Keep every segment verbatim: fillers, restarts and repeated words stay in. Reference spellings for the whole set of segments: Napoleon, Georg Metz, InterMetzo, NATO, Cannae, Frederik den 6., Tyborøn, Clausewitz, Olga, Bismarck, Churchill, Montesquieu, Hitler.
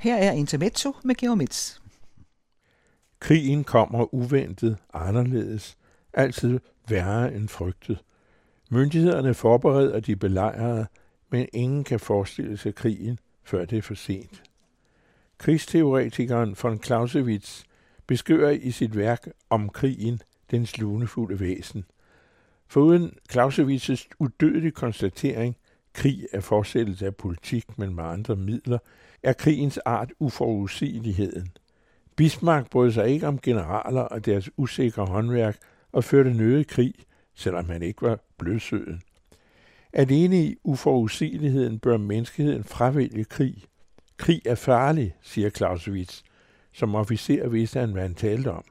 Her er Intermezzo med Georg Metz. Krigen kommer uventet, anderledes, altid værre end frygtet. Myndighederne forbereder de belejrede, men ingen kan forestille sig krigen, før det er for sent. Krigsteoretikeren von Clausewitz beskriver i sit værk om krigen dens lunefulde væsen. Foruden Clausewitzes udødelige konstatering, krig er fortsættelse af politik, men med andre midler, er krigens art uforudsigeligheden. Bismarck brød sig ikke om generaler og deres usikre håndværk og førte nødig krig, selvom han ikke var blødsøden. Alene i uforudsigeligheden bør menneskeheden fravælge krig. Krig er farlig, siger Clausewitz, som officer vidste han, hvad han talte om.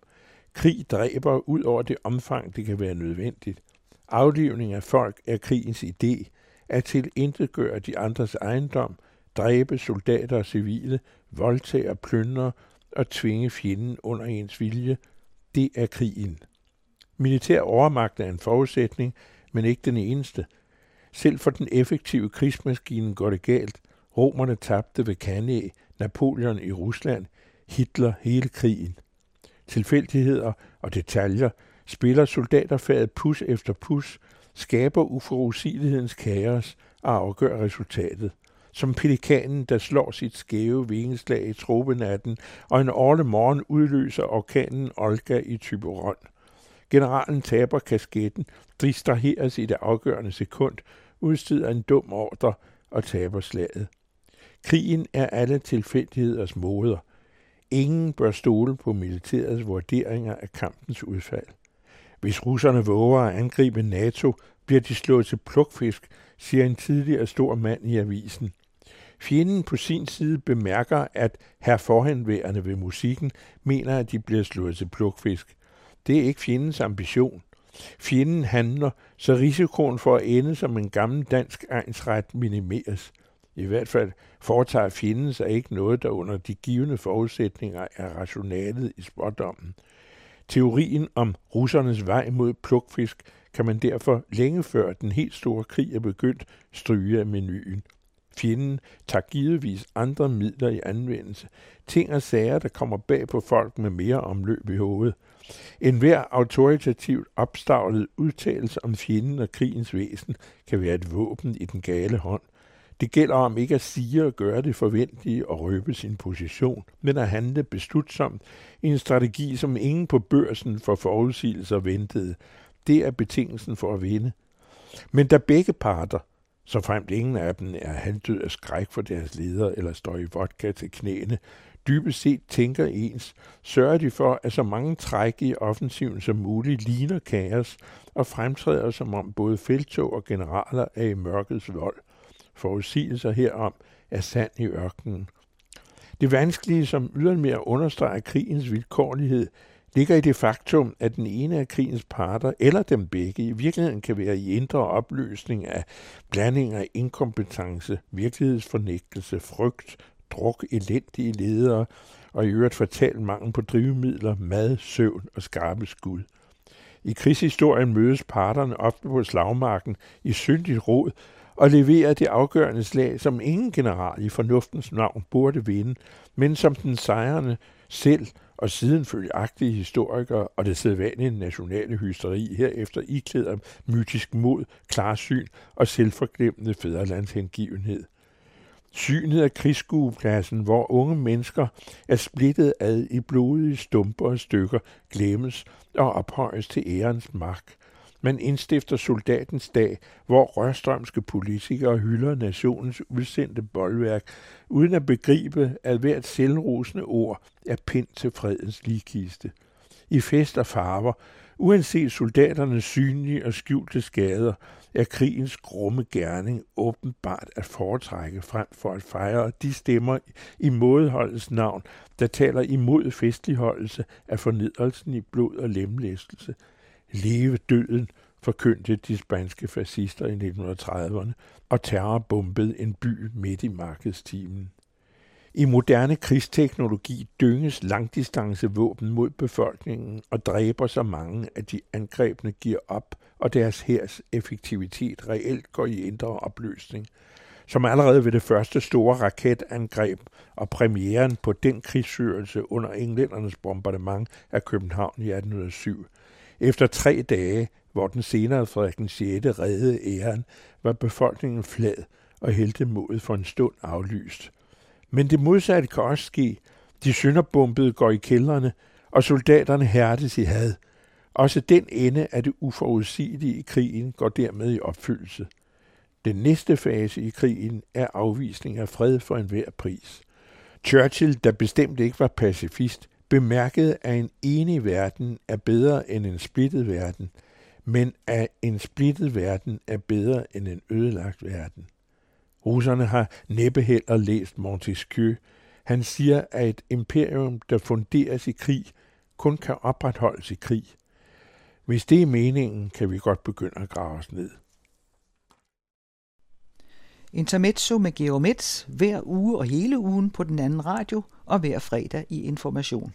Krig dræber ud over det omfang, det kan være nødvendigt. Aflivning af folk er krigens idé, at tilintetgøre de andres ejendom, dræbe soldater og civile, voldtage og plyndre og tvinge fjenden under ens vilje. Det er krigen. Militær overmagt er en forudsætning, men ikke den eneste. Selv for den effektive krigsmaskine går det galt. Romerne tabte ved Cannae, Napoleon i Rusland, Hitler hele krigen. Tilfældigheder og detaljer spiller soldaterfaget pus efter pus, skaber uforudsigelighedens kaos og afgør resultatet. Som pelikanen, der slår sit skæve vingeslag i tropenatten, og en årlig morgen udløser orkanen Olga i Tyborøn. Generalen taber kasketten, distraheres i det afgørende sekund, udsteder en dum ordre og taber slaget. Krigen er alle tilfældigheders moder. Ingen bør stole på militærets vurderinger af kampens udfald. Hvis russerne våger at angribe NATO, bliver de slået til plukfisk, siger en tidligere stor mand i avisen. Fjenden på sin side bemærker, at herforhenværende ved musikken mener, at de bliver slået til plukfisk. Det er ikke fjendens ambition. Fjenden handler, så risikoen for at ende som en gammel dansk egnsret minimeres. I hvert fald foretager fjenden sig ikke noget, der under de givende forudsætninger er rationalet i spådommen. Teorien om russernes vej mod plukfisk kan man derfor længe før den helt store krig er begyndt stryge af menuen. Fjenden tager givetvis andre midler i anvendelse, ting og sager, der kommer bag på folk med mere omløb i hovedet. Enhver autoritativt opstavlet udtalelse om fjenden og krigens væsen kan være et våben i den gale hånd. Det gælder om ikke at sige og gøre det forventelige og røbe sin position, men at handle beslutsomt i en strategi, som ingen på børsen for forudsigelser ventede. Det er betingelsen for at vinde. Men da begge parter, såfremt ingen af dem er halvdød af skræk for deres leder eller står i vodka til knæene, dybest set tænker ens, sørger de for, at så mange træk i offensiven som muligt ligner kaos og fremtræder, som om både felttog og generaler er i mørkets vold. Forudsigelser herom er sand i ørkenen. Det vanskelige, som ydermere understreger krigens vilkårlighed, ligger i det faktum, at den ene af krigens parter, eller dem begge, i virkeligheden kan være i indre opløsning af blandinger af inkompetence, virkelighedsfornægtelse, frygt, druk, elendige ledere og i øvrigt fortalt mangel på drivmidler, mad, søvn og skarpe skud. I krigshistorien mødes parterne ofte på slagmarken i syndigt rod og leverer det afgørende slag, som ingen general i fornuftens navn burde vinde, men som den sejrende selv og siden følgeagtige historikere og det sædvanlige nationale hysteri herefter iklæder mytisk mod, klarsyn og selvforglemmende fædrelandshengivenhed. Synet af krigsskuepladsen, hvor unge mennesker er splittet ad i blodige stumper og stykker, glemmes og ophøjes til ærens mark. Man indstifter soldatens dag, hvor rørstrømske politikere hylder nationens udsendte bolværk, uden at begribe, at hvert selvrosende ord er pind til fredens ligkiste. I fest og farver, uanset soldaternes synlige og skjulte skader, er krigens grumme gerning åbenbart at foretrække frem for at fejre de stemmer i mådeholdets navn, der taler imod festligholdelse af fornedrelsen i blod og lemlæstelse. Leve døden, forkyndte de spanske fascister i nitten trediverne, og terrorbombede en by midt i markedstimen. I moderne krigsteknologi dynges langdistancevåben mod befolkningen og dræber så mange, at de angrebne giver op, og deres hærs effektivitet reelt går i indre opløsning. som allerede ved det første store raketangreb og premieren på den krigsførelse under englændernes bombardement af København i atten nul syv. Efter tre dage, hvor den senere Frederik den sjette reddede æren, var befolkningen flad og heltemodet for en stund aflyst. Men det modsatte kan også ske. De sønderbombede går i kældrene, og soldaterne hærdes i had. Også den ende af det uforudsigelige i krigen går dermed i opfyldelse. Den næste fase i krigen er afvisning af fred for enhver pris. Churchill, der bestemt ikke var pacifist, bemærkede, at en enig verden er bedre end en splittet verden, men at en splittet verden er bedre end en ødelagt verden. Russerne har næppe heller læst Montesquieu. Han siger, at et imperium, der funderes i krig, kun kan opretholdes i krig. Hvis det er meningen, kan vi godt begynde at grave os ned. Intermezzo med Georg Metz hver uge og hele ugen på Den Anden Radio og hver fredag i Information.